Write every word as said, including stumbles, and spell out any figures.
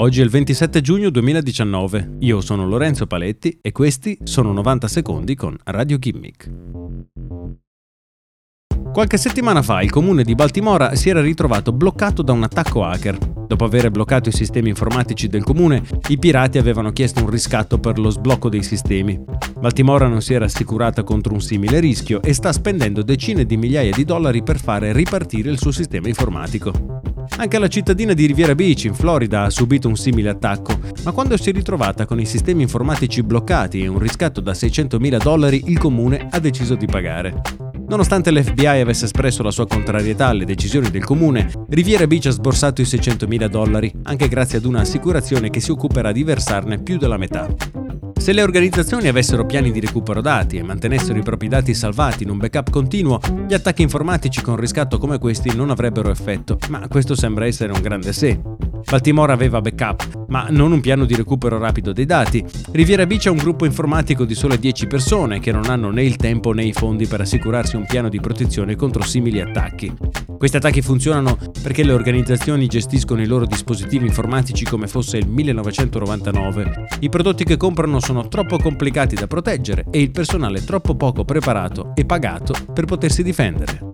Oggi è il ventisette giugno duemiladiciannove. Io sono Lorenzo Paletti e questi sono novanta secondi con Radio Gimmick. Qualche settimana fa il comune di Baltimora si era ritrovato bloccato da un attacco hacker. Dopo aver bloccato i sistemi informatici del comune, i pirati avevano chiesto un riscatto per lo sblocco dei sistemi. Baltimora non si era assicurata contro un simile rischio e sta spendendo decine di migliaia di dollari per fare ripartire il suo sistema informatico. Anche la cittadina di Riviera Beach, in Florida, ha subito un simile attacco, ma quando si è ritrovata con i sistemi informatici bloccati e un riscatto da seicentomila dollari, il comune ha deciso di pagare. Nonostante l'F B I avesse espresso la sua contrarietà alle decisioni del comune, Riviera Beach ha sborsato i seicentomila dollari, anche grazie ad una assicurazione che si occuperà di versarne più della metà. Se le organizzazioni avessero piani di recupero dati e mantenessero i propri dati salvati in un backup continuo, gli attacchi informatici con riscatto come questi non avrebbero effetto, ma questo sembra essere un grande se. Baltimora aveva backup, ma non un piano di recupero rapido dei dati. Riviera Beach è un gruppo informatico di sole dieci persone che non hanno né il tempo né i fondi per assicurarsi un piano di protezione contro simili attacchi. Questi attacchi funzionano perché le organizzazioni gestiscono i loro dispositivi informatici come fosse il millenovecentonovantanove. I prodotti che comprano sono troppo complicati da proteggere e il personale troppo poco preparato e pagato per potersi difendere.